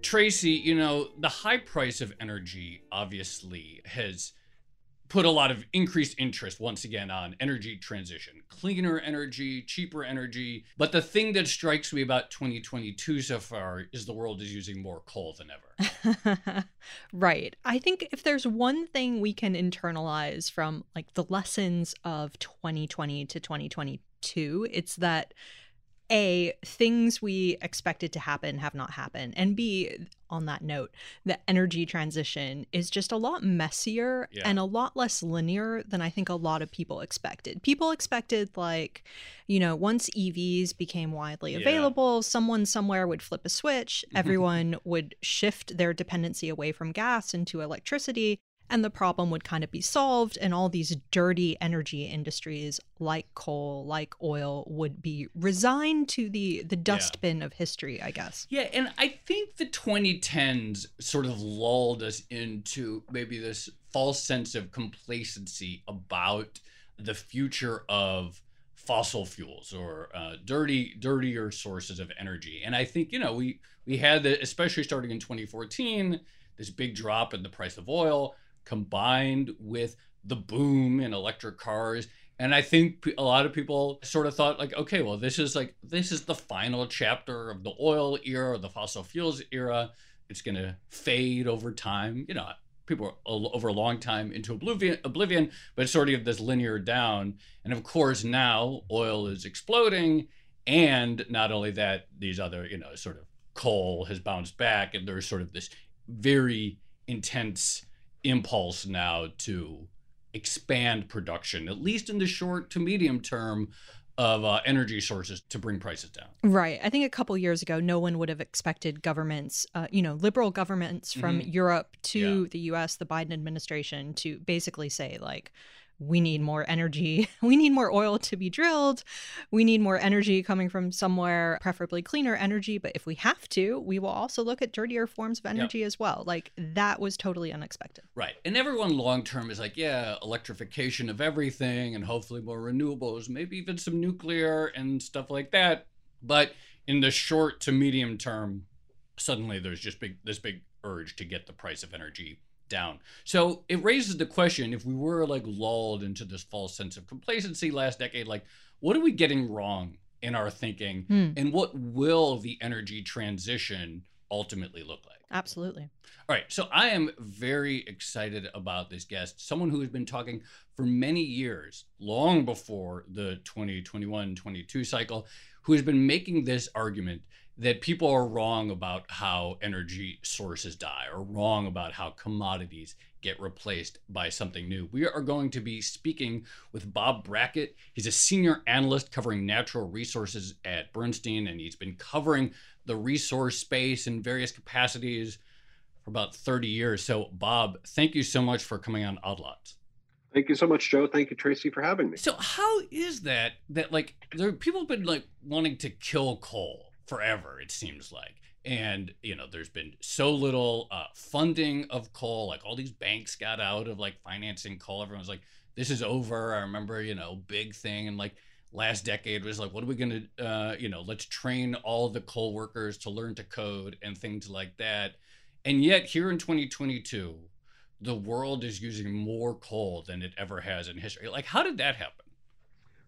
Tracy, you know, the high price of energy obviously has put a lot of increased interest once again on energy transition, cleaner energy, cheaper energy. But the thing that strikes me about 2022 so far is the world is using more coal than ever. Right. I think if there's one thing we can internalize from like the lessons of 2020 to 2022, it's that A, things we expected to happen have not happened. And B, on that note, the energy transition is just a lot messier and a lot less linear than I think a lot of people expected. People expected, like, you know, once EVs became widely available, someone somewhere would flip a switch, everyone would shift their dependency away from gas into electricity, and the problem would kind of be solved, and all these dirty energy industries like coal, like oil, would be resigned to the dustbin of history, I guess. Yeah, and I think the 2010s sort of lulled us into maybe this false sense of complacency about the future of fossil fuels or dirtier sources of energy. And I think, you know, we had, especially starting in 2014, this big drop in the price of oil, combined with the boom in electric cars. And I think a lot of people sort of thought, like, okay, well, this is the final chapter of the oil era, or the fossil fuels era. It's going to fade over time. You know, people are over a long time into oblivion, but it's sort of this linear down. And of course, now oil is exploding. And not only that, these other, you know, sort of coal has bounced back. And there's sort of this very intense impulse now to expand production, at least in the short to medium term, of energy sources to bring prices down. Right. I think a couple years ago, no one would have expected governments, liberal governments from Europe to the U.S., the Biden administration, to basically say, like, we need more energy. We need more oil to be drilled. We need more energy coming from somewhere, preferably cleaner energy. But if we have to, we will also look at dirtier forms of energy as well. Like, that was totally unexpected. Right. And everyone long term is like, electrification of everything and hopefully more renewables, maybe even some nuclear and stuff like that. But in the short to medium term, suddenly there's just this big urge to get the price of energy down. So it raises the question, if we were like lulled into this false sense of complacency last decade, like, what are we getting wrong in our thinking? And what will the energy transition ultimately look like? Absolutely. All right. So I am very excited about this guest, someone who has been talking for many years, long before the 2021-22 cycle, who has been making this argument that people are wrong about how energy sources die, or wrong about how commodities get replaced by something new. We are going to be speaking with Bob Brackett. He's a senior analyst covering natural resources at Bernstein, and he's been covering the resource space in various capacities for about 30 years. So, Bob, thank you so much for coming on Odd Lots. Thank you so much, Joe. Thank you, Tracy, for having me. So how is that like, there are people have been like wanting to kill coal forever, it seems like. And, you know, there's been so little funding of coal, like all these banks got out of like financing coal. Everyone's like, this is over. I remember, you know, big thing. And like last decade was like, what are we going to, you know, let's train all the coal workers to learn to code and things like that. And yet here in 2022, the world is using more coal than it ever has in history. Like, how did that happen?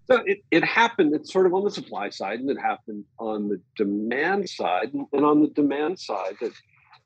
So it happened, it's sort of on the supply side, and it happened on the demand side. And on the demand side, that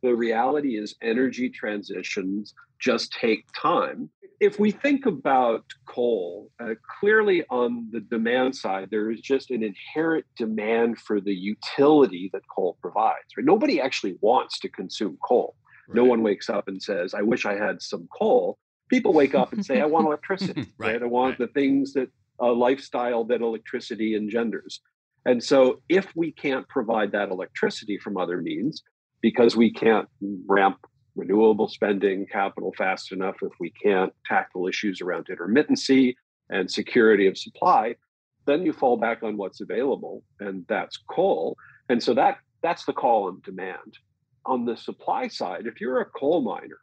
the reality is energy transitions just take time. If we think about coal, clearly on the demand side, there is just an inherent demand for the utility that coal provides. Right? Nobody actually wants to consume coal. Right. No one wakes up and says, I wish I had some coal. People wake up and say, I want electricity. Right? I want the things that a lifestyle that electricity engenders. And so if we can't provide that electricity from other means, because we can't ramp renewable spending capital fast enough, if we can't tackle issues around intermittency and security of supply, then you fall back on what's available, and that's coal. And so that's the call on demand. On the supply side, if you're a coal miner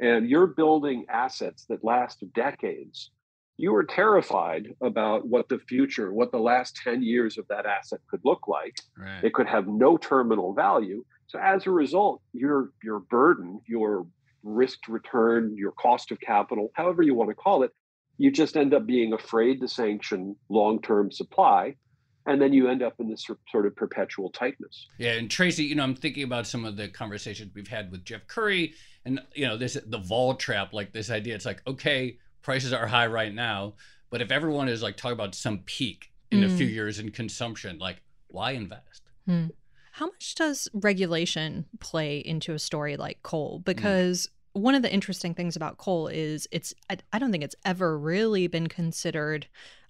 and you're building assets that last decades, you were terrified about what the future, what the last 10 years of that asset could look like. Right. It could have no terminal value. So as a result, your burden, your risk to return, your cost of capital, however you want to call it, you just end up being afraid to sanction long-term supply. And then you end up in this sort of perpetual tightness. Yeah, and Tracy, you know, I'm thinking about some of the conversations we've had with Jeff Curry and, you know, the vol trap, like this idea, it's like, okay, prices are high right now, but if everyone is like talking about some peak in a few years in consumption, like why invest? How much does regulation play into a story like coal? Because one of the interesting things about coal is I don't think it's ever really been considered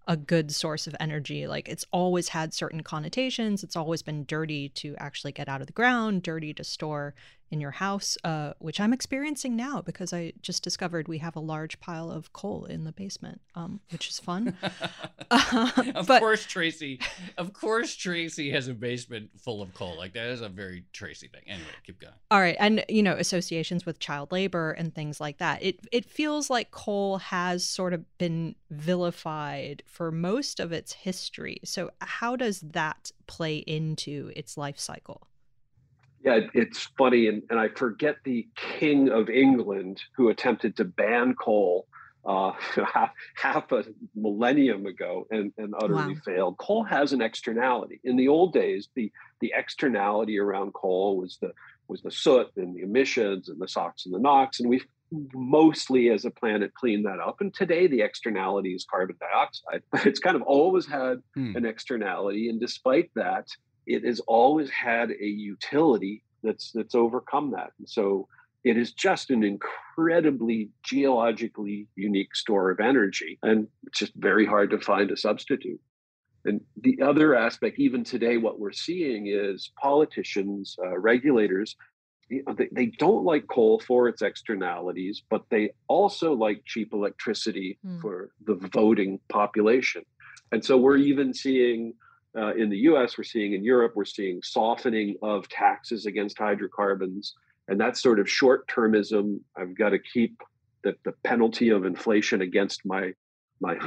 a good source of energy. Like it's always had certain connotations. It's always been dirty to actually get out of the ground, dirty to store in your house, which I'm experiencing now because I just discovered we have a large pile of coal in the basement, which is fun. Of course, Tracy has a basement full of coal. Like that is a very Tracy thing. Anyway, keep going. All right. And, you know, associations with child labor and things like that. It feels like coal has sort of been vilified for most of its history. So how does that play into its life cycle? Yeah, it's funny, and I forget the King of England who attempted to ban coal half a millennium ago and utterly failed. Coal has an externality. In the old days, the externality around coal was the soot and the emissions and the SOx and the NOx, and we've mostly as a planet cleaned that up. And today the externality is carbon dioxide. It's kind of always had an externality, and despite that, it has always had a utility that's overcome that. And so it is just an incredibly geologically unique store of energy, and it's just very hard to find a substitute. And the other aspect, even today, what we're seeing is politicians, regulators, you know, they don't like coal for its externalities, but they also like cheap electricity for the voting population. And so we're even seeing in the US, we're seeing in Europe, we're seeing softening of taxes against hydrocarbons. And that sort of short-termism, I've got to keep the penalty of inflation against my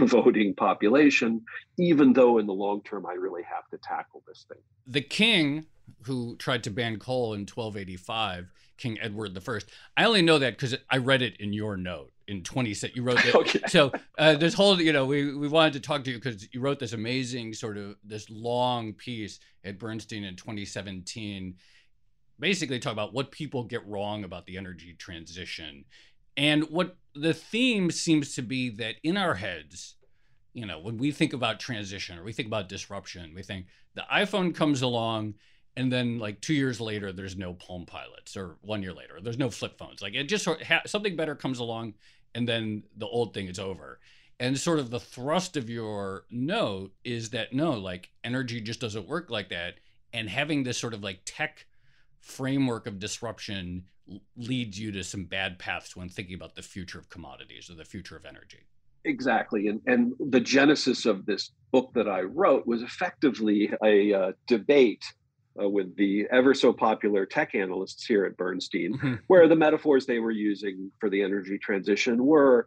voting population, even though in the long term, I really have to tackle this thing. The king who tried to ban coal in 1285, King Edward I. I only know that because I read it in your note in 2016. You wrote that. Okay. So this whole, you know, we wanted to talk to you because you wrote this amazing sort of this long piece at Bernstein in 2017, basically talking about what people get wrong about the energy transition. And what the theme seems to be that in our heads, you know, when we think about transition or we think about disruption, we think the iPhone comes along and then like 2 years later, there's no Palm Pilots, or 1 year later, there's no flip phones. Like it just sort of something better comes along and then the old thing is over. And sort of the thrust of your note is that no, like energy just doesn't work like that. And having this sort of like tech framework of disruption leads you to some bad paths when thinking about the future of commodities or the future of energy. Exactly. And the genesis of this book that I wrote was effectively a debate with the ever so popular tech analysts here at Bernstein, where the metaphors they were using for the energy transition were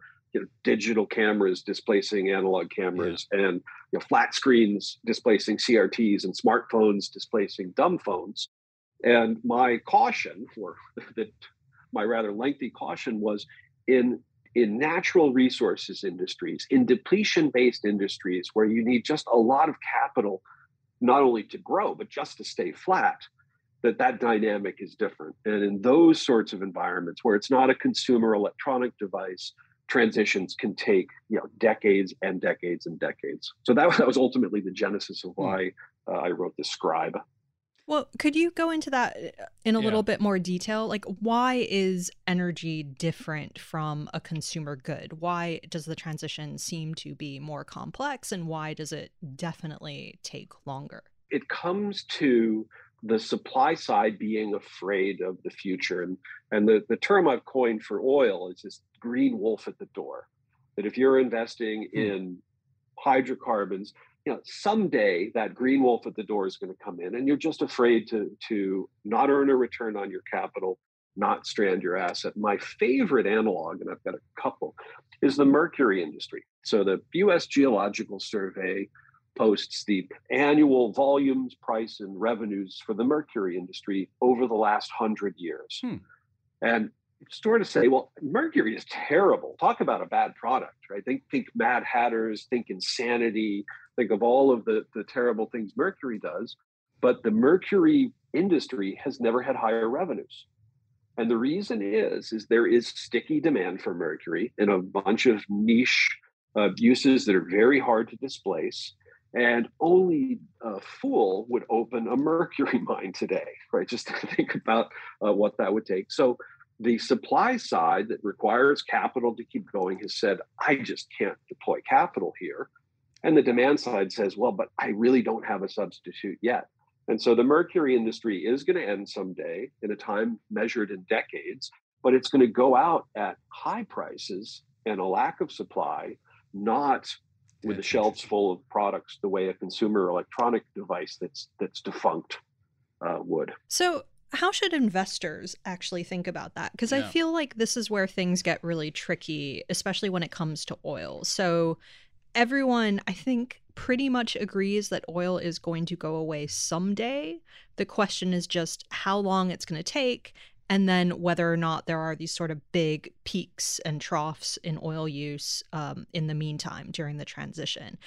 digital cameras displacing analog cameras, and flat screens displacing CRTs, and smartphones displacing dumb phones. And my caution, or my rather lengthy caution, was in natural resources industries, in depletion-based industries where you need just a lot of capital, not only to grow, but just to stay flat, that dynamic is different. And in those sorts of environments where it's not a consumer electronic device, transitions can take decades and decades and decades. So that was ultimately the genesis of why I wrote The Scribe. Well, could you go into that in a little bit more detail? Like, why is energy different from a consumer good? Why does the transition seem to be more complex, and why does it definitely take longer? It comes to the supply side being afraid of the future. And the term I've coined for oil is this green wolf at the door, that if you're investing in hydrocarbons, someday that green wolf at the door is going to come in, and you're just afraid to not earn a return on your capital, not strand your asset. My favorite analog, and I've got a couple, is the mercury industry. So the U.S. Geological Survey posts the annual volumes, price, and revenues for the mercury industry over the last 100 years. And sort of say, well, mercury is terrible. Talk about a bad product, right? Think Mad Hatters, think insanity, think of all of the terrible things mercury does. But the mercury industry has never had higher revenues. And the reason is there is sticky demand for mercury in a bunch of niche uses that are very hard to displace. And only a fool would open a mercury mine today, right? Just to think about what that would take. So the supply side that requires capital to keep going has said, I just can't deploy capital here. And the demand side says, well, but I really don't have a substitute yet. And so the mercury industry is going to end someday in a time measured in decades, but it's going to go out at high prices and a lack of supply, not with the shelves full of products the way a consumer electronic device that's defunct would. So how should investors actually think about that? Because I feel like this is where things get really tricky, especially when it comes to oil. So everyone, I think, pretty much agrees that oil is going to go away someday. The question is just how long it's going to take, and then whether or not there are these sort of big peaks and troughs in oil use in the meantime during the transition.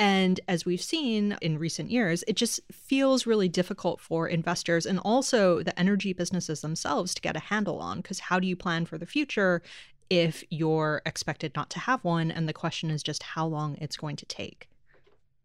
And as we've seen in recent years, it just feels really difficult for investors and also the energy businesses themselves to get a handle on, because how do you plan for the future if you're expected not to have one? And the question is just how long it's going to take.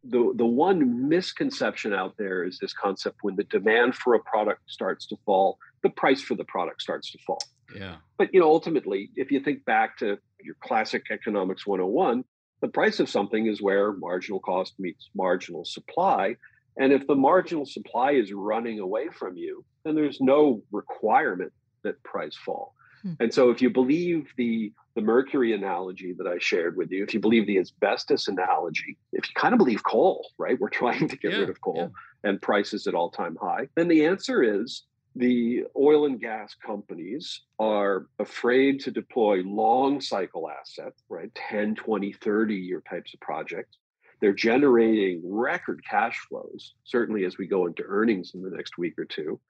The one misconception out there is this concept: when the demand for a product starts to fall, the price for the product starts to fall. Yeah. But ultimately, if you think back to your classic economics 101, the price of something is where marginal cost meets marginal supply. And if the marginal supply is running away from you, then there's no requirement that price fall. And so if you believe the mercury analogy that I shared with you, if you believe the asbestos analogy, if you kind of believe coal, right? We're trying to get rid of coal and prices at all-time high. Then the answer is the oil and gas companies are afraid to deploy long cycle assets, right? 10, 20, 30-year types of projects. They're generating record cash flows, certainly as we go into earnings in the next week or two.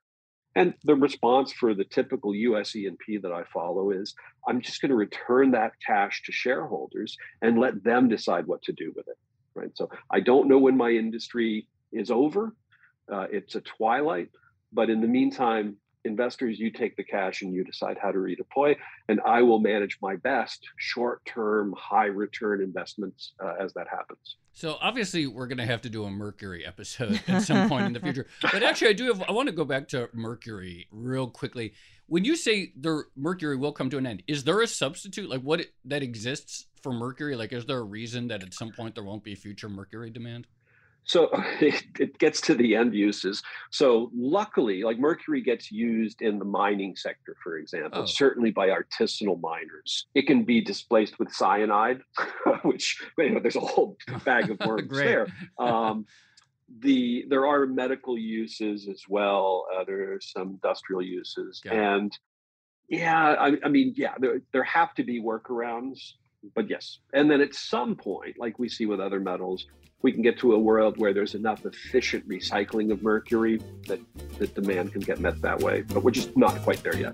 And the response for the typical U.S. E&P that I follow is, I'm just going to return that cash to shareholders and let them decide what to do with it, right? So I don't know when my industry is over. It's a twilight. But in the meantime, investors, you take the cash and you decide how to redeploy, and I will manage my best short-term, high-return investments as that happens. So obviously, we're going to have to do a mercury episode at some point in the future. But actually, I want to go back to mercury real quickly. When you say the mercury will come to an end, is there a substitute? Like that exists for mercury? Like, is there a reason that at some point there won't be future mercury demand? So it gets to the end uses. So luckily, like, mercury gets used in the mining sector, for example, certainly by artisanal miners. It can be displaced with cyanide, which there's a whole bag of worms there. There are medical uses as well. There are some industrial uses. And I mean, there have to be workarounds. But yes, and then at some point, like we see with other metals, we can get to a world where there's enough efficient recycling of mercury that the demand can get met that way. But we're just not quite there yet.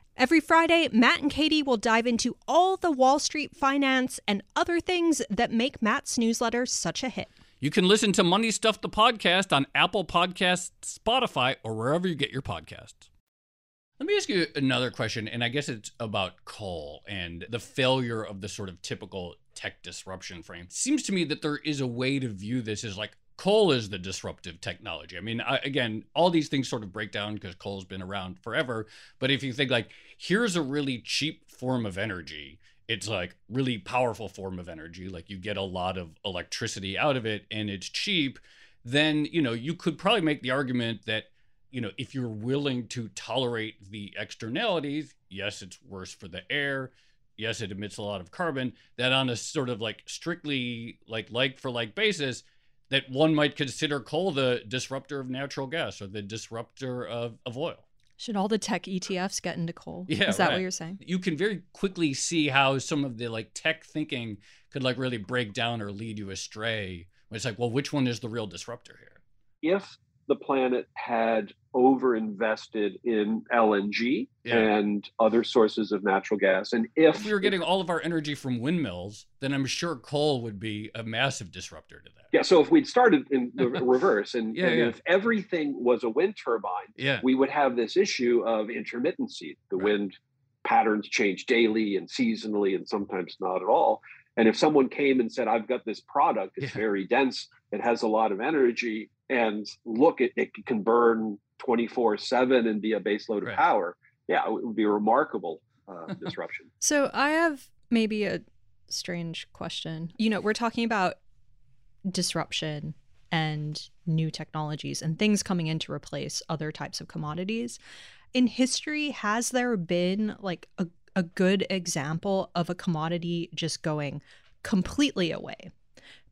Every Friday, Matt and Katie will dive into all the Wall Street finance and other things that make Matt's newsletter such a hit. You can listen to Money Stuff the podcast on Apple Podcasts, Spotify, or wherever you get your podcasts. Let me ask you another question, and I guess it's about coal and the failure of the sort of typical tech disruption frame. It seems to me that there is a way to view this as like, coal is the disruptive technology. I mean, again, all these things sort of break down because coal's been around forever. But if you think like, here's a really cheap form of energy, it's like really powerful form of energy, like you get a lot of electricity out of it and it's cheap, then, you know, you could probably make the argument that, you know, if you're willing to tolerate the externalities, yes, it's worse for the air, yes, it emits a lot of carbon, that on a sort of like strictly like for like basis, that one might consider coal the disruptor of natural gas or the disruptor of oil. Should all the tech ETFs get into coal? Yeah, is that right. What you're saying? You can very quickly see how some of the like tech thinking could like really break down or lead you astray. It's like, well, which one is the real disruptor here? If the planet had overinvested in LNG and other sources of natural gas, and if we were getting all of our energy from windmills, then I'm sure coal would be a massive disruptor to that. Yeah. So if we'd started in the reverse, and if everything was a wind turbine, we would have this issue of intermittency. The wind patterns change daily and seasonally, and sometimes not at all. And if someone came and said, I've got this product, it's very dense, it has a lot of energy, and look, it can burn 24/7 and be a baseload of power. Yeah, it would be a remarkable disruption. So I have maybe a strange question. You know, we're talking about disruption and new technologies and things coming in to replace other types of commodities. In history, has there been like a good example of a commodity just going completely away?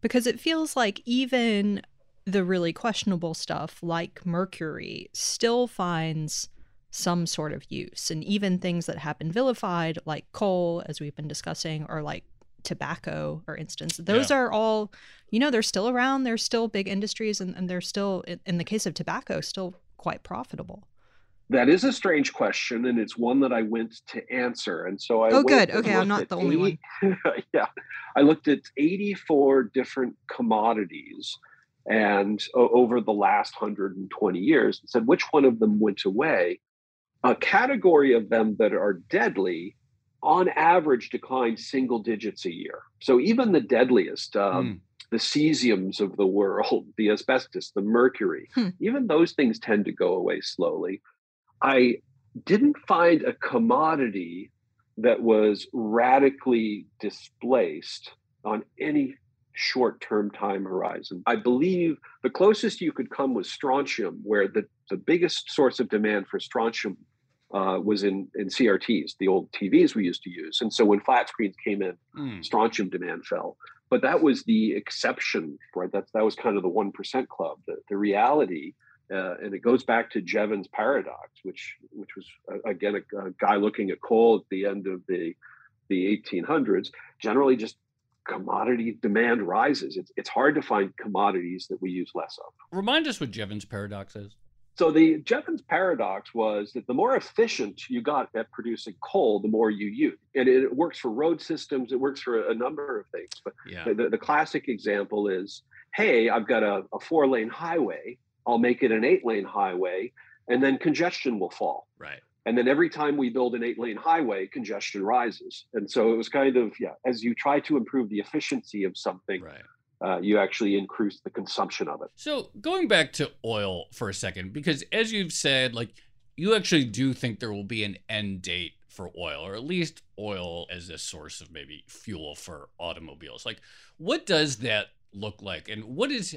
Because it feels like even the really questionable stuff like mercury still finds some sort of use. And even things that have been vilified like coal, as we've been discussing, or like tobacco, for instance, those are all, you know, they're still around. They're still big industries, and they're still, in the case of tobacco, still quite profitable. That is a strange question, and it's one that I went to answer. And so I I'm not the only one. I looked at 84 different commodities and over the last 120 years and said, which one of them went away? A category of them that are deadly, on average, declined single digits a year. So even the deadliest, the cesiums of the world, the asbestos, the mercury, even those things tend to go away slowly. I didn't find a commodity that was radically displaced on any short-term time horizon. I believe the closest you could come was strontium, where the biggest source of demand for strontium was in CRTs, the old TVs we used to use. And so when flat screens came in, strontium demand fell. But that was the exception, right? That was kind of the 1% club. The reality, and it goes back to Jevons paradox, which was, again, a guy looking at coal at the end of the 1800s, generally just commodity demand rises. It's hard to find commodities that we use less of. Remind us what Jevons paradox is. So the Jevons paradox was that the more efficient you got at producing coal, the more you use. And it works for road systems. It works for a number of things. But the classic example is, hey, I've got a 4-lane highway. I'll make it an 8-lane highway, and then congestion will fall. Right. And then every time we build an 8-lane highway, congestion rises. And so it was kind of, as you try to improve the efficiency of something, right, you actually increase the consumption of it. So going back to oil for a second, because as you've said, like, you actually do think there will be an end date for oil, or at least oil as a source of maybe fuel for automobiles. Like, what does that look like? And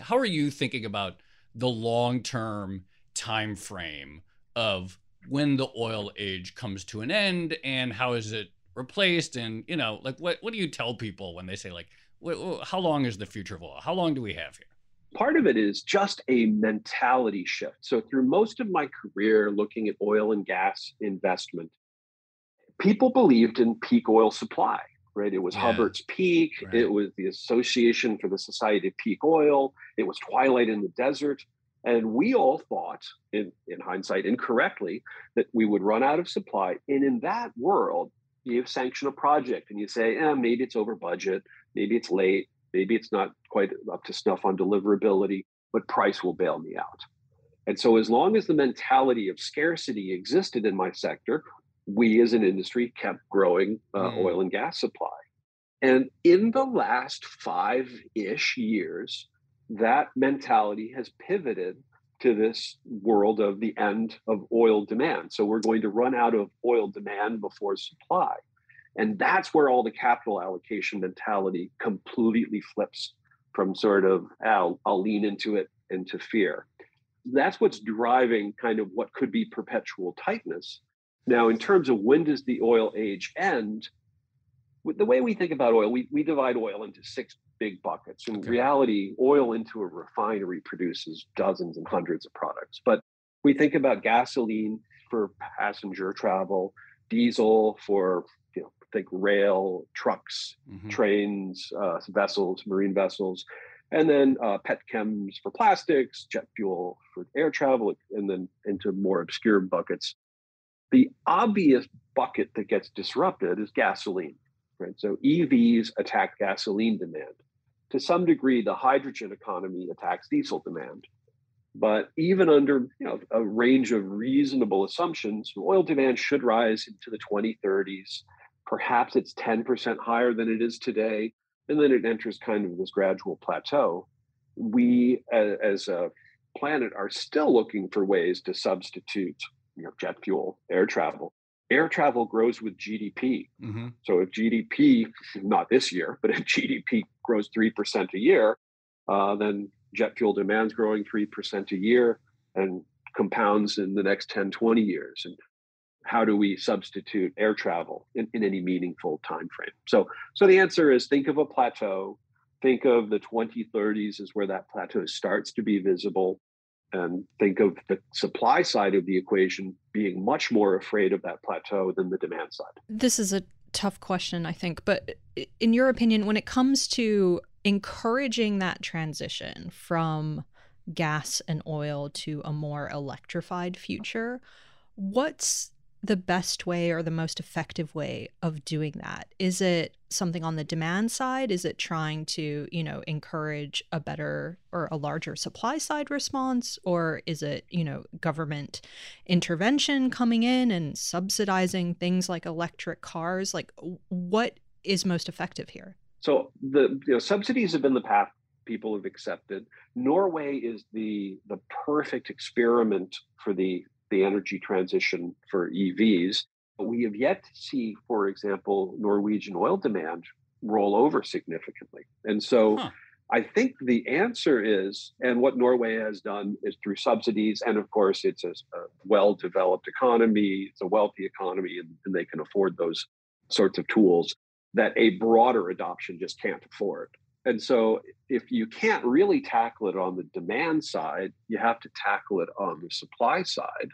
how are you thinking about the long-term time frame of when the oil age comes to an end, and how is it replaced? And, like, what do you tell people when they say, like, how long is the future of oil? How long do we have here? Part of it is just a mentality shift. So through most of my career looking at oil and gas investment, people believed in peak oil supply, right? It was Hubbert's Peak. Right. It was the Association for the Society of Peak Oil. It was Twilight in the Desert. And we all thought, in hindsight incorrectly, that we would run out of supply. And in that world, you sanction a project and you say, maybe it's over budget, maybe it's late, maybe it's not quite up to snuff on deliverability, but price will bail me out. And so as long as the mentality of scarcity existed in my sector, we as an industry kept growing oil and gas supply. And in the last 5-ish years, that mentality has pivoted to this world of the end of oil demand. So we're going to run out of oil demand before supply. And that's where all the capital allocation mentality completely flips from sort of, I'll lean into it, into fear. That's what's driving kind of what could be perpetual tightness. Now, in terms of when does the oil age end, the way we think about oil, we divide oil into 6 big buckets. In reality, oil into a refinery produces dozens and hundreds of products. But we think about gasoline for passenger travel, diesel for, think rail, trucks, trains, vessels, marine vessels, and then petchems for plastics, jet fuel for air travel, and then into more obscure buckets. The obvious bucket that gets disrupted is gasoline, right? So EVs attack gasoline demand. To some degree, the hydrogen economy attacks diesel demand. But even under a range of reasonable assumptions, oil demand should rise into the 2030s. Perhaps it's 10% higher than it is today, and then it enters kind of this gradual plateau. We, as a planet, are still looking for ways to substitute jet fuel, air travel. Air travel grows with GDP. So if GDP, not this year, but if GDP grows 3% a year, then jet fuel demand's growing 3% a year and compounds in the next 10, 20 years. And how do we substitute air travel in any meaningful time frame? So the answer is, think of a plateau. Think of the 2030s as where that plateau starts to be visible. And think of the supply side of the equation being much more afraid of that plateau than the demand side. This is a tough question, I think. But in your opinion, when it comes to encouraging that transition from gas and oil to a more electrified future, what's the best way or the most effective way of doing that? Is it something on the demand side? Is it trying to, encourage a better or a larger supply side response? Or is it, government intervention coming in and subsidizing things like electric cars? Like, what is most effective here? So the subsidies have been the path people have accepted. Norway is the perfect experiment for the energy transition for EVs. But we have yet to see, for example, Norwegian oil demand roll over significantly. And so I think the answer is, and what Norway has done is through subsidies, and of course, it's a well-developed economy, it's a wealthy economy, and they can afford those sorts of tools that a broader adoption just can't afford. And so if you can't really tackle it on the demand side, you have to tackle it on the supply side.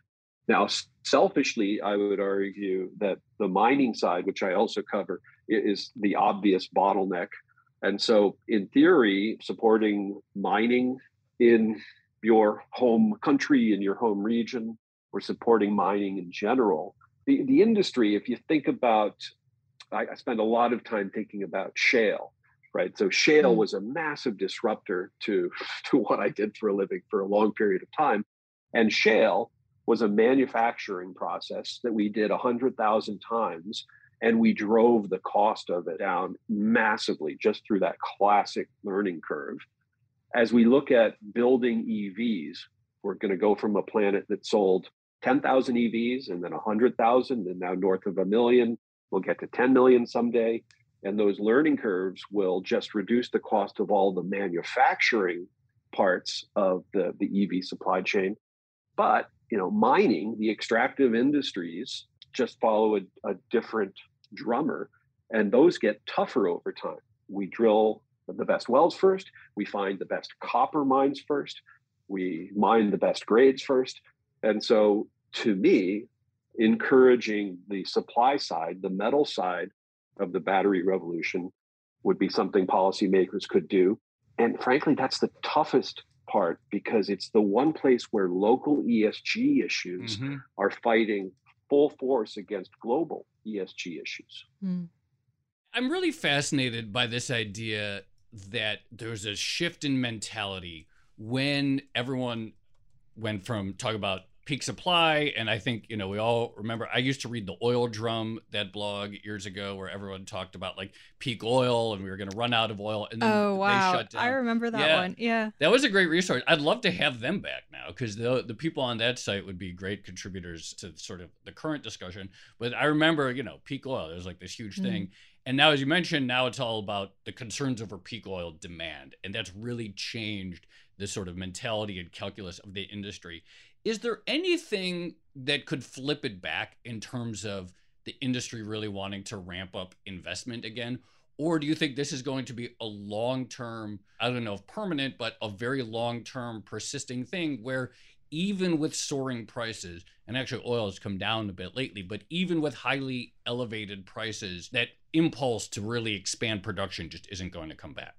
Now, selfishly, I would argue that the mining side, which I also cover, is the obvious bottleneck. And so in theory, supporting mining in your home country and your home region. We're supporting mining in general. The industry, if you think about, I spend a lot of time thinking about shale, right? So shale was a massive disruptor to what I did for a living for a long period of time. And shale was a manufacturing process that we did 100,000 times, and we drove the cost of it down massively just through that classic learning curve. As we look at building EVs, we're going to go from a planet that sold 10,000 EVs and then 100,000 and now north of 1 million. We'll get to 10 million someday. And those learning curves will just reduce the cost of all the manufacturing parts of the EV supply chain. But, you know, mining, the extractive industries just follow a different drummer, and those get tougher over time. We drill the best wells first. We find the best copper mines first. We mine the best grades first. And so to me, encouraging the supply side, the metal side of the battery revolution would be something policymakers could do. And frankly, that's the toughest part because it's the one place where local ESG issues are fighting full force against global ESG issues. I'm really fascinated by this idea that there's a shift in mentality when everyone went from talk about peak supply. And I think, you know, we all remember, I used to read the Oil Drum, that blog years ago, where everyone talked about like peak oil and we were going to run out of oil. And then they shut down. I remember that one. Yeah. That was a great resource. I'd love to have them back now because the people on that site would be great contributors to sort of the current discussion. But I remember, you know, peak oil, there's like this huge thing. And now, as you mentioned, now it's all about the concerns over peak oil demand. And that's really changed the sort of mentality and calculus of the industry. Is there anything that could flip it back in terms of the industry really wanting to ramp up investment again? Or do you think this is going to be a long-term, I don't know if permanent, but a very long-term persisting thing where even with soaring prices, and actually oil has come down a bit lately, but even with highly elevated prices, that impulse to really expand production just isn't going to come back?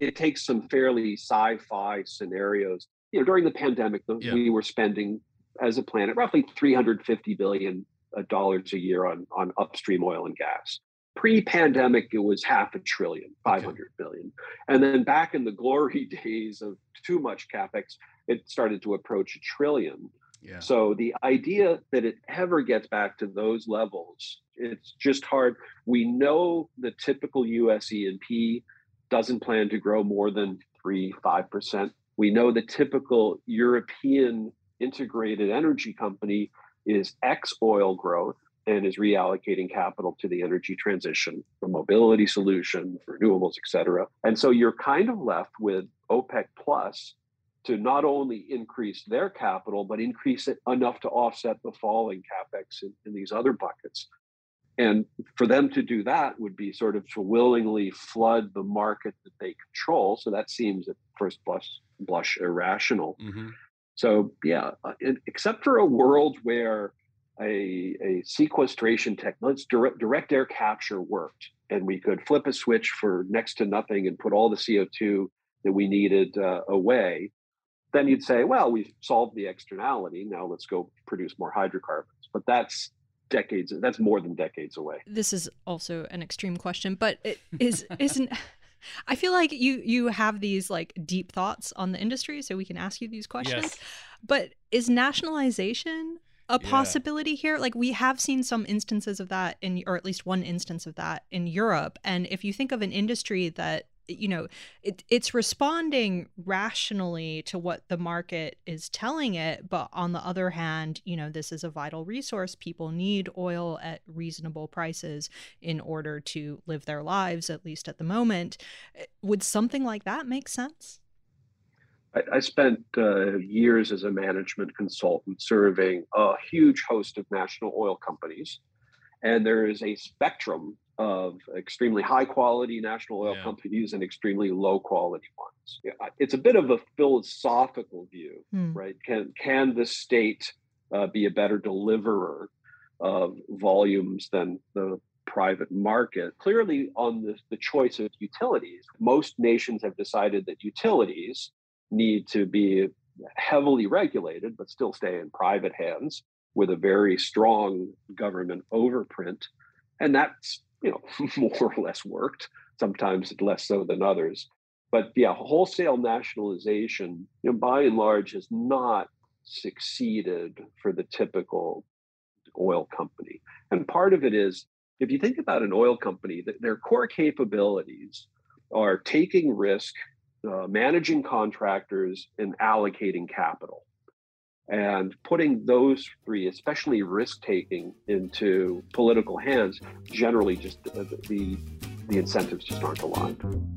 It takes some fairly sci-fi scenarios. You know, during the pandemic, we were spending as a planet roughly $350 billion a year on upstream oil and gas. Pre-pandemic, it was $500 billion, $500 billion. And then back in the glory days of too much CapEx, it started to approach $1 trillion. Yeah. So the idea that it ever gets back to those levels, it's just hard. We know the typical U.S. E&P doesn't plan to grow more than 3-5%. We know the typical European integrated energy company is X oil growth and is reallocating capital to the energy transition, the mobility solution, renewables, et cetera. And so you're kind of left with OPEC Plus to not only increase their capital, but increase it enough to offset the falling CapEx in these other buckets. And for them to do that would be sort of to willingly flood the market that they control. So that seems at first blush irrational. So yeah, except for a world where a sequestration tech, let's direct air capture worked, and we could flip a switch for next to nothing and put all the CO2 that we needed away, then you'd say, well, we've solved the externality. Now let's go produce more hydrocarbons. But that's decades. That's more than decades away. This is also an extreme question, but it isn't. I feel like you have these like deep thoughts on the industry, so we can ask you these questions. Yes. But is nationalization a possibility here? Like, we have seen some instances of that or at least one instance of that in Europe. And if you think of an industry that, you know, it's responding rationally to what the market is telling it. But on the other hand, you know, this is a vital resource. People need oil at reasonable prices in order to live their lives, at least at the moment. Would something like that make sense? I spent years as a management consultant serving a huge host of national oil companies. And there is a spectrum of extremely high quality national oil companies and extremely low quality ones. Yeah, it's a bit of a philosophical view, right? Can the state be a better deliverer of volumes than the private market? Clearly, on the choice of utilities, most nations have decided that utilities need to be heavily regulated, but still stay in private hands with a very strong government overprint. And that's, you know, more or less worked, sometimes less so than others. But yeah, wholesale nationalization, you know, by and large has not succeeded for the typical oil company. And part of it is, if you think about an oil company, their core capabilities are taking risk, managing contractors, and allocating capital. And putting those three, especially risk-taking, into political hands, generally just the incentives just aren't aligned.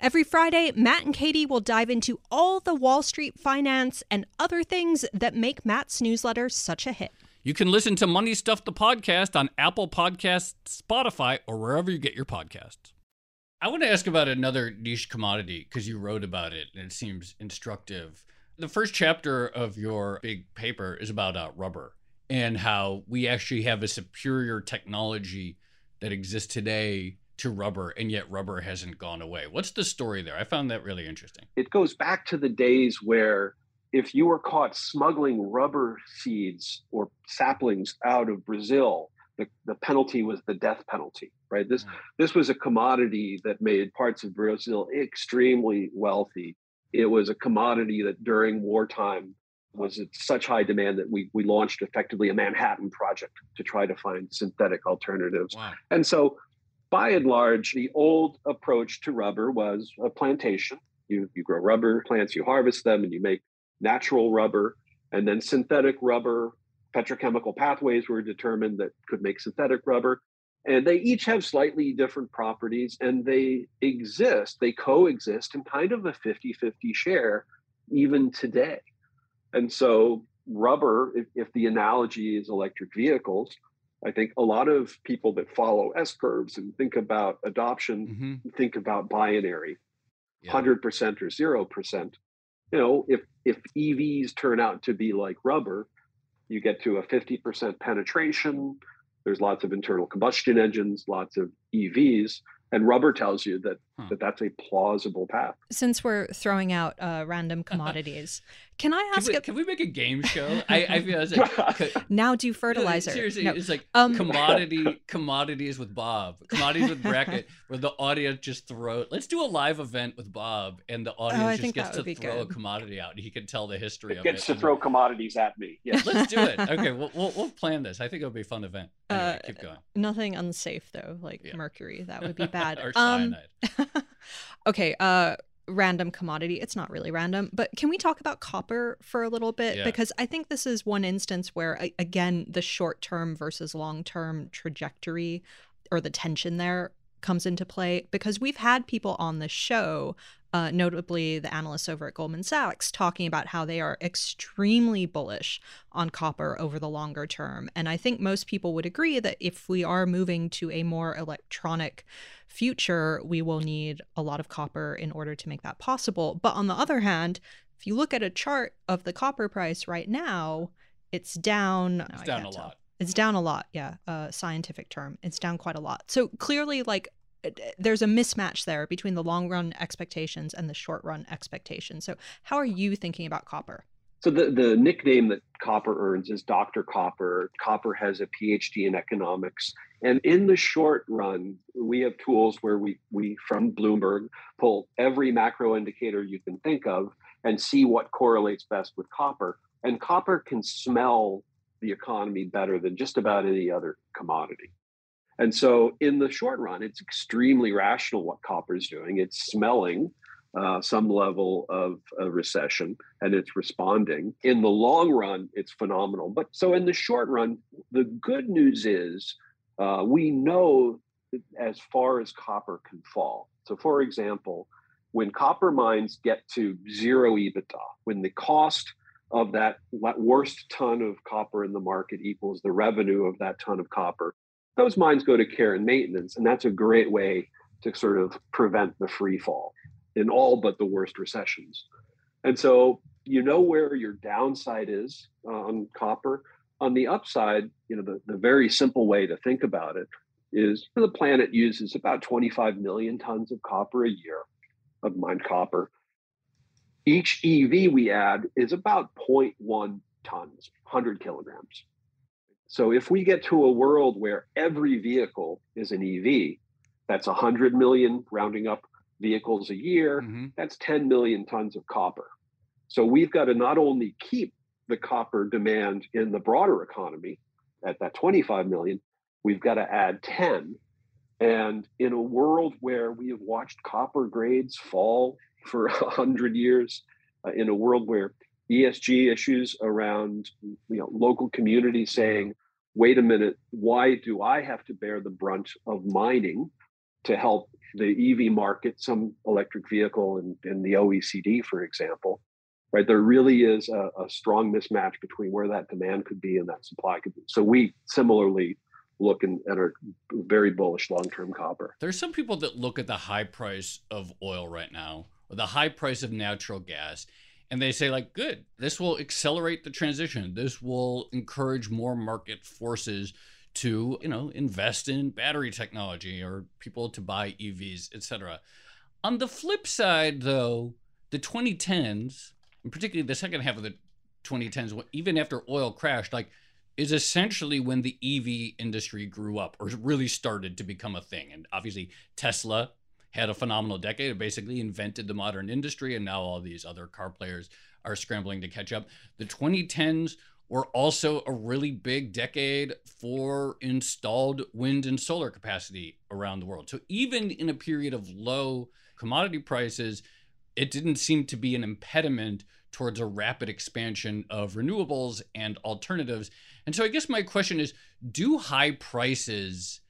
Every Friday, Matt and Katie will dive into all the Wall Street finance and other things that make Matt's newsletter such a hit. You can listen to Money Stuff the podcast on Apple Podcasts, Spotify, or wherever you get your podcasts. I want to ask about another niche commodity because you wrote about it and it seems instructive. The first chapter of your big paper is about rubber and how we actually have a superior technology that exists today to rubber, and yet rubber hasn't gone away. What's the story there? I found that really interesting. It goes back to the days where if you were caught smuggling rubber seeds or saplings out of Brazil, the penalty was the death penalty, right? This was a commodity that made parts of Brazil extremely wealthy. It was a commodity that during wartime was in such high demand that we launched effectively a Manhattan Project to try to find synthetic alternatives. Wow. And so by and large, the old approach to rubber was a plantation. You grow rubber plants, you harvest them, and you make natural rubber. And then synthetic rubber, petrochemical pathways were determined that could make synthetic rubber. And they each have slightly different properties, and they exist, they coexist in kind of a 50-50 share even today. And so rubber, if the analogy is electric vehicles, I think a lot of people that follow S-curves and think about adoption, think about binary, 100% or 0%. You know, if EVs turn out to be like rubber, you get to a 50% penetration. There's lots of internal combustion engines, lots of EVs. And rubber tells you that's a plausible path. Since we're throwing out random commodities, can I ask? Can we make a game show? I feel like now do fertilizer. Seriously, no. It's like commodities with Bob, commodities with Brackett, where the audience just throw. Let's do a live event with Bob, and the audience just gets to throw a commodity out, and he can tell the history of it. Gets to throw commodities at me. Yeah, let's do it. Okay, we'll plan this. I think it'll be a fun event. Anyway, keep going. Nothing unsafe though, mercury. That would be bad. Or cyanide. Okay, random commodity. It's not really random, but can we talk about copper for a little bit? Yeah. Because I think this is one instance where, again, the short-term versus long-term trajectory or the tension there comes into play. Because we've had people on the show, notably the analysts over at Goldman Sachs, talking about how they are extremely bullish on copper over the longer term. And I think most people would agree that if we are moving to a more electronic future, we will need a lot of copper in order to make that possible. But on the other hand, if you look at a chart of the copper price right now, it's down. It's down a lot. It's down a lot. Yeah. Scientific term. It's down quite a lot. So clearly, there's a mismatch there between the long run expectations and the short run expectations. So how are you thinking about copper? So the nickname that Copper earns is Dr. Copper. Copper has a PhD in economics. And in the short run, we have tools where we from Bloomberg pull every macro indicator you can think of and see what correlates best with copper. And copper can smell the economy better than just about any other commodity. And so in the short run, it's extremely rational what copper is doing. It's smelling some level of recession, and it's responding. In the long run, it's phenomenal. But so in the short run, the good news is we know as far as copper can fall. So for example, when copper mines get to zero EBITDA, when the cost of that worst ton of copper in the market equals the revenue of that ton of copper, those mines go to care and maintenance. And that's a great way to sort of prevent the free fall in all but the worst recessions. And so you know where your downside is on copper. On the upside, you know, the very simple way to think about it is the planet uses about 25 million tons of copper a year of mined copper. Each EV we add is about 0.1 tons, 100 kilograms. So if we get to a world where every vehicle is an EV, that's 100 million rounding up vehicles a year, that's 10 million tons of copper. So we've got to not only keep the copper demand in the broader economy at that 25 million, we've got to add 10. And in a world where we have watched copper grades fall for 100 years, in a world where ESG issues around local communities saying, wait a minute, why do I have to bear the brunt of mining to help the EV market, some electric vehicle in the OECD, for example, right? There really is a strong mismatch between where that demand could be and that supply could be. So we similarly look at our very bullish long-term copper. There's some people that look at the high price of oil right now, or the high price of natural gas, and they say like, good, this will accelerate the transition. This will encourage more market forces to, you know, invest in battery technology or people to buy EVs, et cetera. On the flip side, though, the 2010s, and particularly the second half of the 2010s, even after oil crashed, like, is essentially when the EV industry grew up or really started to become a thing. And obviously, Tesla had a phenomenal decade. It basically invented the modern industry, and now all these other car players are scrambling to catch up. The 2010s were also a really big decade for installed wind and solar capacity around the world. So even in a period of low commodity prices, it didn't seem to be an impediment towards a rapid expansion of renewables and alternatives. And so I guess my question is, do high prices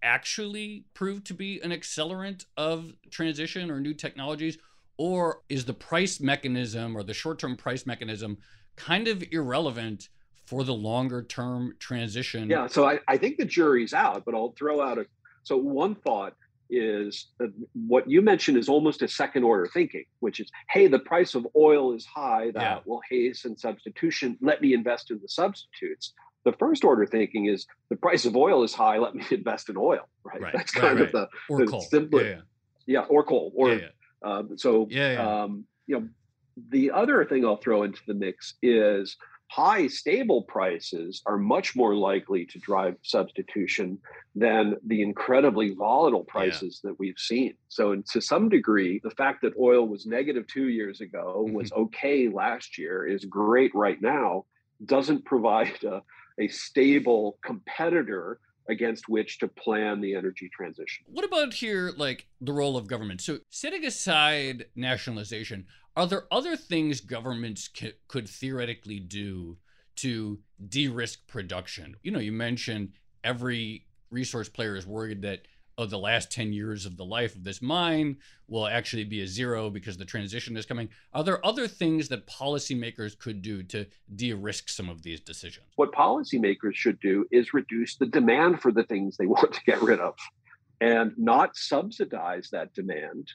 actually prove to be an accelerant of transition or new technologies? Or is the price mechanism or the short-term price mechanism kind of irrelevant for the longer term transition? Yeah, so I think the jury's out, but I'll throw out so one thought is that what you mentioned is almost a second order thinking, which is, hey, the price of oil is high, that will hasten substitution, let me invest in the substitutes. The first order thinking is the price of oil is high, let me invest in oil, right? That's kind of the simpler. Or coal. The other thing I'll throw into the mix is high stable prices are much more likely to drive substitution than the incredibly volatile prices that we've seen. So to some degree, the fact that oil was negative 2 years ago, was okay last year, is great right now, doesn't provide a stable competitor against which to plan the energy transition. What about here, like the role of government? So setting aside nationalization, are there other things governments could theoretically do to de-risk production? You know, you mentioned every resource player is worried that, oh, the last 10 years of the life of this mine will actually be a zero because the transition is coming. Are there other things that policymakers could do to de-risk some of these decisions? What policymakers should do is reduce the demand for the things they want to get rid of and not subsidize that demand,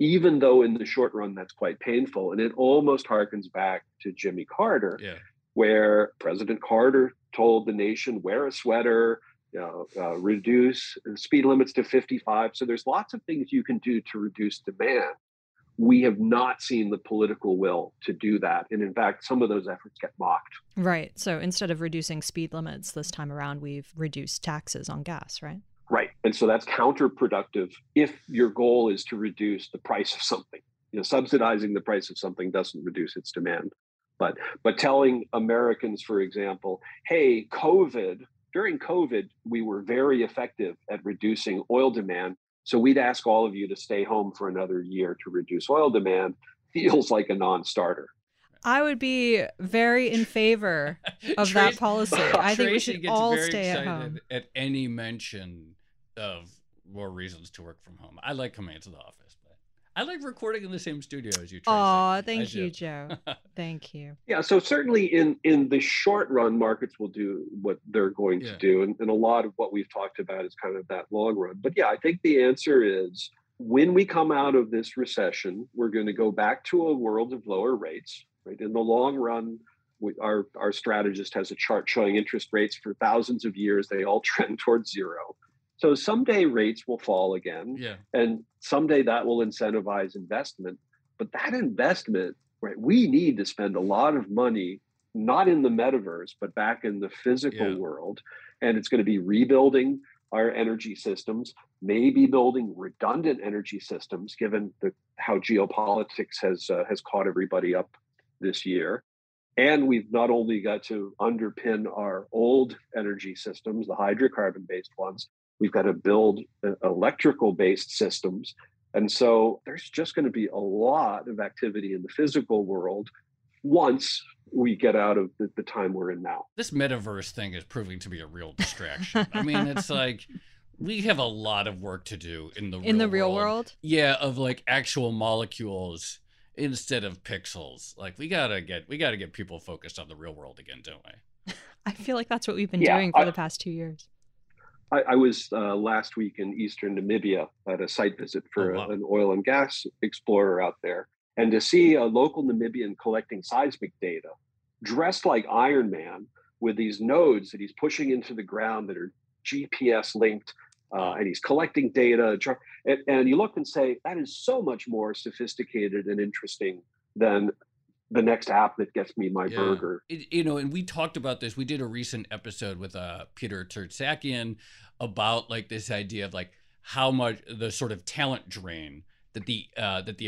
even though in the short run, that's quite painful. And it almost harkens back to Jimmy Carter, where President Carter told the nation, wear a sweater, reduce speed limits to 55. So there's lots of things you can do to reduce demand. we have not seen the political will to do that. And in fact, some of those efforts get mocked. Right. So instead of reducing speed limits this time around, we've reduced taxes on gas, right? Right. And so that's counterproductive if your goal is to reduce the price of something. You know, subsidizing the price of something doesn't reduce its demand. But telling Americans, for example, hey, during COVID, we were very effective at reducing oil demand. So we'd ask all of you to stay home for another year to reduce oil demand feels like a non-starter. I would be very in favor of that policy. I think we should all stay at home. At any mention of more reasons to work from home. I like coming into the office, but I like recording in the same studio as you, Tracy. Oh, thank you, Joe. Thank you. Yeah, so certainly in the short run, markets will do what they're going to do. And a lot of what we've talked about is kind of that long run. But yeah, I think the answer is when we come out of this recession, we're going to go back to a world of lower rates. Right? In the long run, our strategist has a chart showing interest rates for thousands of years. They all trend towards zero. So someday rates will fall again, and someday that will incentivize investment. But that investment, right? We need to spend a lot of money, not in the metaverse, but back in the physical world. And it's going to be rebuilding our energy systems, maybe building redundant energy systems, given how geopolitics has caught everybody up this year. And we've not only got to underpin our old energy systems, the hydrocarbon-based ones, we've got to build electrical-based systems. And so there's just going to be a lot of activity in the physical world once we get out of the time we're in now. This metaverse thing is proving to be a real distraction. I mean, it's like we have a lot of work to do in the real world. Yeah, of like actual molecules instead of pixels. Like we gotta get people focused on the real world again, don't we? I feel like that's what we've been doing for the past 2 years. I was last week in eastern Namibia at a site visit for an oil and gas explorer out there, and to see a local Namibian collecting seismic data, dressed like Iron Man with these nodes that he's pushing into the ground that are GPS linked. And he's collecting data, and you look and say, that is so much more sophisticated and interesting than the next app that gets me my burger. And we talked about this. We did a recent episode with Peter Tertzakian about like this idea of like how much the sort of talent drain that the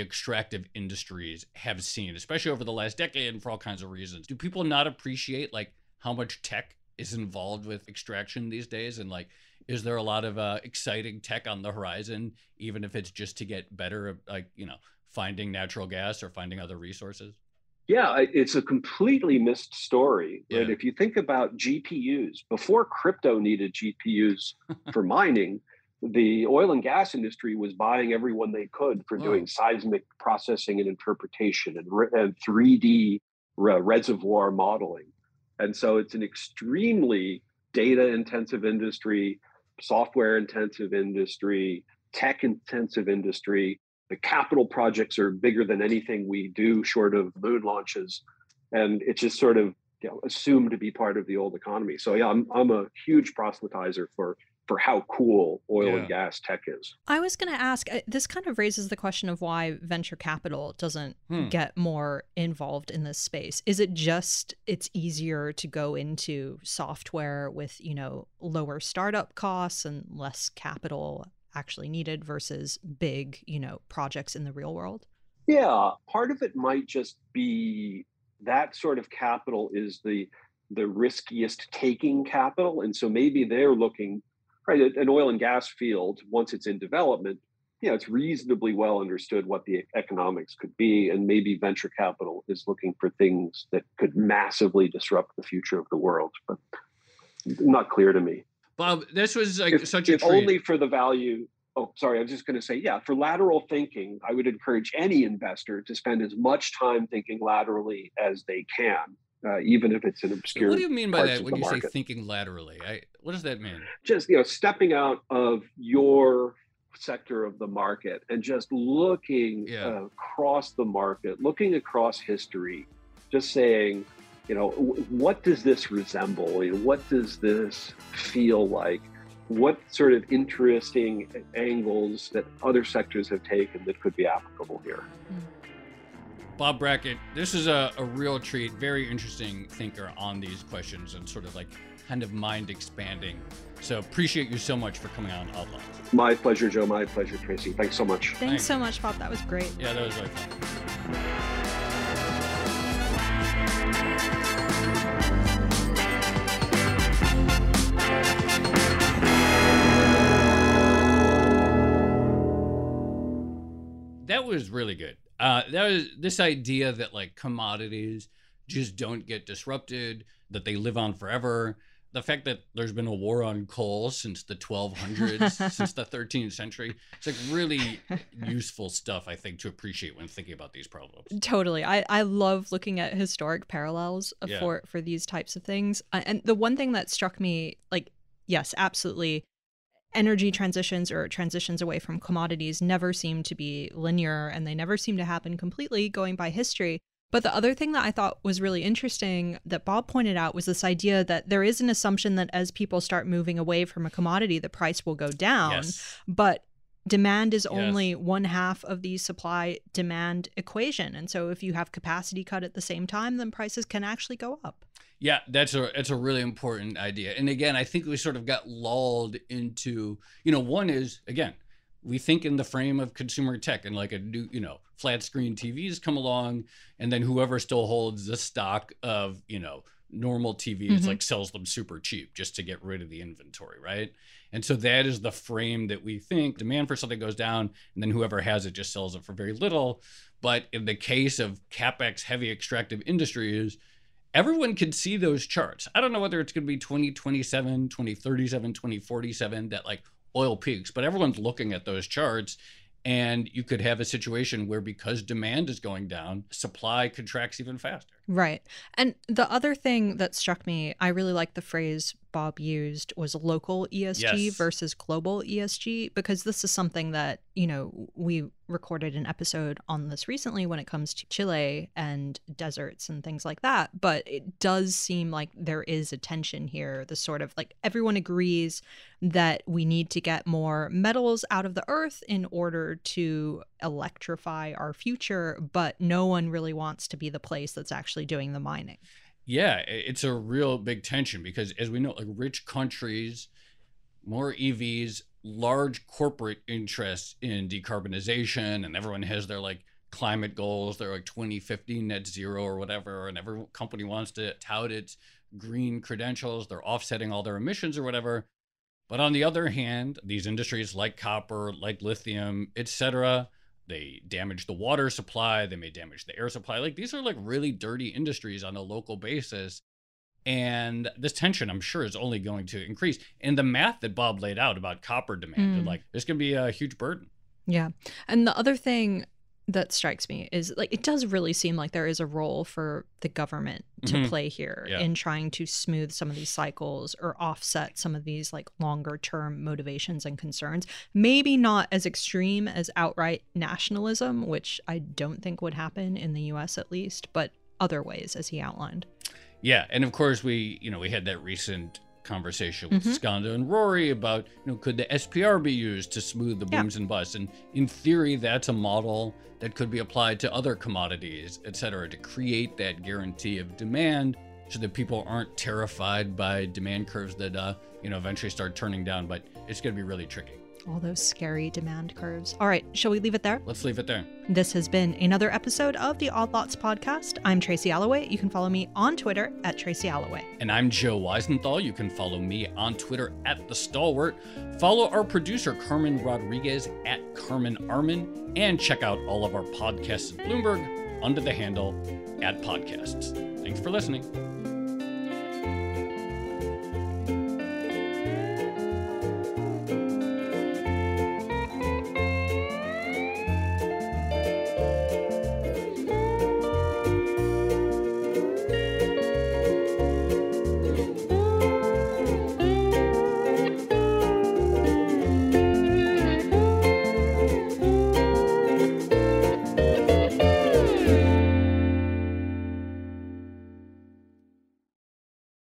extractive industries have seen, especially over the last decade and for all kinds of reasons. Do people not appreciate like how much tech is involved with extraction these days? And like, is there a lot of exciting tech on the horizon, even if it's just to get better, like, finding natural gas or finding other resources? Yeah, it's a completely missed story. Yeah. And if you think about GPUs, before crypto needed GPUs for mining, the oil and gas industry was buying everyone they could for doing seismic processing and interpretation and 3D reservoir modeling. And so it's an extremely data-intensive industry, software-intensive industry, tech-intensive industry. The capital projects are bigger than anything we do short of moon launches. And it's just sort of assumed to be part of the old economy. So yeah, I'm a huge proselytizer for how cool oil and gas tech is. I was going to ask, this kind of raises the question of why venture capital doesn't get more involved in this space. Is it just it's easier to go into software with, lower startup costs and less capital actually needed versus big, projects in the real world? Yeah, part of it might just be that sort of capital is the riskiest taking capital. And so maybe they're looking... Right, an oil and gas field, once it's in development, it's reasonably well understood what the economics could be, and maybe venture capital is looking for things that could massively disrupt the future of the world, but not clear to me. Bob, this was such a treat. If only for the value... Oh, sorry, I was just going to say, for lateral thinking, I would encourage any investor to spend as much time thinking laterally as they can. Even if it's an obscure. What do you mean by that when you say thinking laterally? What does that mean? Just, stepping out of your sector of the market and just looking across the market, looking across history, just saying, what does this resemble? What does this feel like? what sort of interesting angles that other sectors have taken that could be applicable here. Bob Brackett, this is a real treat, very interesting thinker on these questions and sort of like kind of mind expanding. So appreciate you so much for coming on Odd Lots. My pleasure, Joe. My pleasure, Tracy. Thanks so much. Thanks so much, Bob. That was great. Yeah, that was really fun. That was really good. That was this idea that like commodities just don't get disrupted, that they live on forever. The fact that there's been a war on coal since the 1200s, since the 13th century. It's like really useful stuff, I think, to appreciate when thinking about these problems. Totally. I love looking at historic parallels for these types of things. And the one thing that struck me, like, yes, absolutely, energy transitions or transitions away from commodities never seem to be linear, and they never seem to happen completely going by history. But the other thing that I thought was really interesting that Bob pointed out was this idea that there is an assumption that as people start moving away from a commodity, the price will go down. Yes. But demand is only one half of the supply-demand equation. And so if you have capacity cut at the same time, then prices can actually go up. Yeah, that's a really important idea. And again, I think we sort of got lulled into, you know, one is, again, we think in the frame of consumer tech and like a new, you know, flat screen TVs come along, and then whoever still holds the stock of, you know, normal TVs like sells them super cheap just to get rid of the inventory, right? And so that is the frame that we think demand for something goes down, and then whoever has it just sells it for very little. But in the case of CapEx heavy extractive industries, everyone can see those charts. I don't know whether it's going to be 2027, 2037, 2047, that like oil peaks, but everyone's looking at those charts, and you could have a situation where because demand is going down, supply contracts even faster. Right. And the other thing that struck me, I really like the phrase Bob used, was local ESG versus global ESG, because this is something that, you know, we recorded an episode on this recently when it comes to Chile and deserts and things like that. But it does seem like there is a tension here. The sort of like everyone agrees that we need to get more metals out of the earth in order to electrify our future, but no one really wants to be the place that's actually doing the mining. Yeah, it's a real big tension because, as we know, like rich countries, more EVs, large corporate interests in decarbonization, and everyone has their like climate goals. They're like 2050 net zero or whatever, and every company wants to tout its green credentials. They're offsetting all their emissions or whatever. But on the other hand, these industries like copper, like lithium, etc., they damage the water supply, they may damage the air supply. Like these are like really dirty industries on a local basis. And this tension, I'm sure, is only going to increase. And the math that Bob laid out about copper demand, like this can be a huge burden. Yeah. And the other thing that strikes me is like it does really seem like there is a role for the government to play here in trying to smooth some of these cycles or offset some of these like longer term motivations and concerns. Maybe not as extreme as outright nationalism, which I don't think would happen in the US at least, but other ways as he outlined. Yeah. And of course we had that recent conversation with Skanda and Rory about, you know, could the SPR be used to smooth the booms and busts? And in theory, that's a model that could be applied to other commodities, et cetera, to create that guarantee of demand so that people aren't terrified by demand curves that, eventually start turning down. But it's going to be really tricky. All those scary demand curves. All right. Shall we leave it there? Let's leave it there. This has been another episode of the Odd Lots podcast. I'm Tracy Alloway. You can follow me on Twitter at Tracy Alloway. And I'm Joe Weisenthal. You can follow me on Twitter at The Stalwart. Follow our producer, Carmen Rodriguez, at Carmen Armin. And check out all of our podcasts at Bloomberg under the handle @podcasts. Thanks for listening.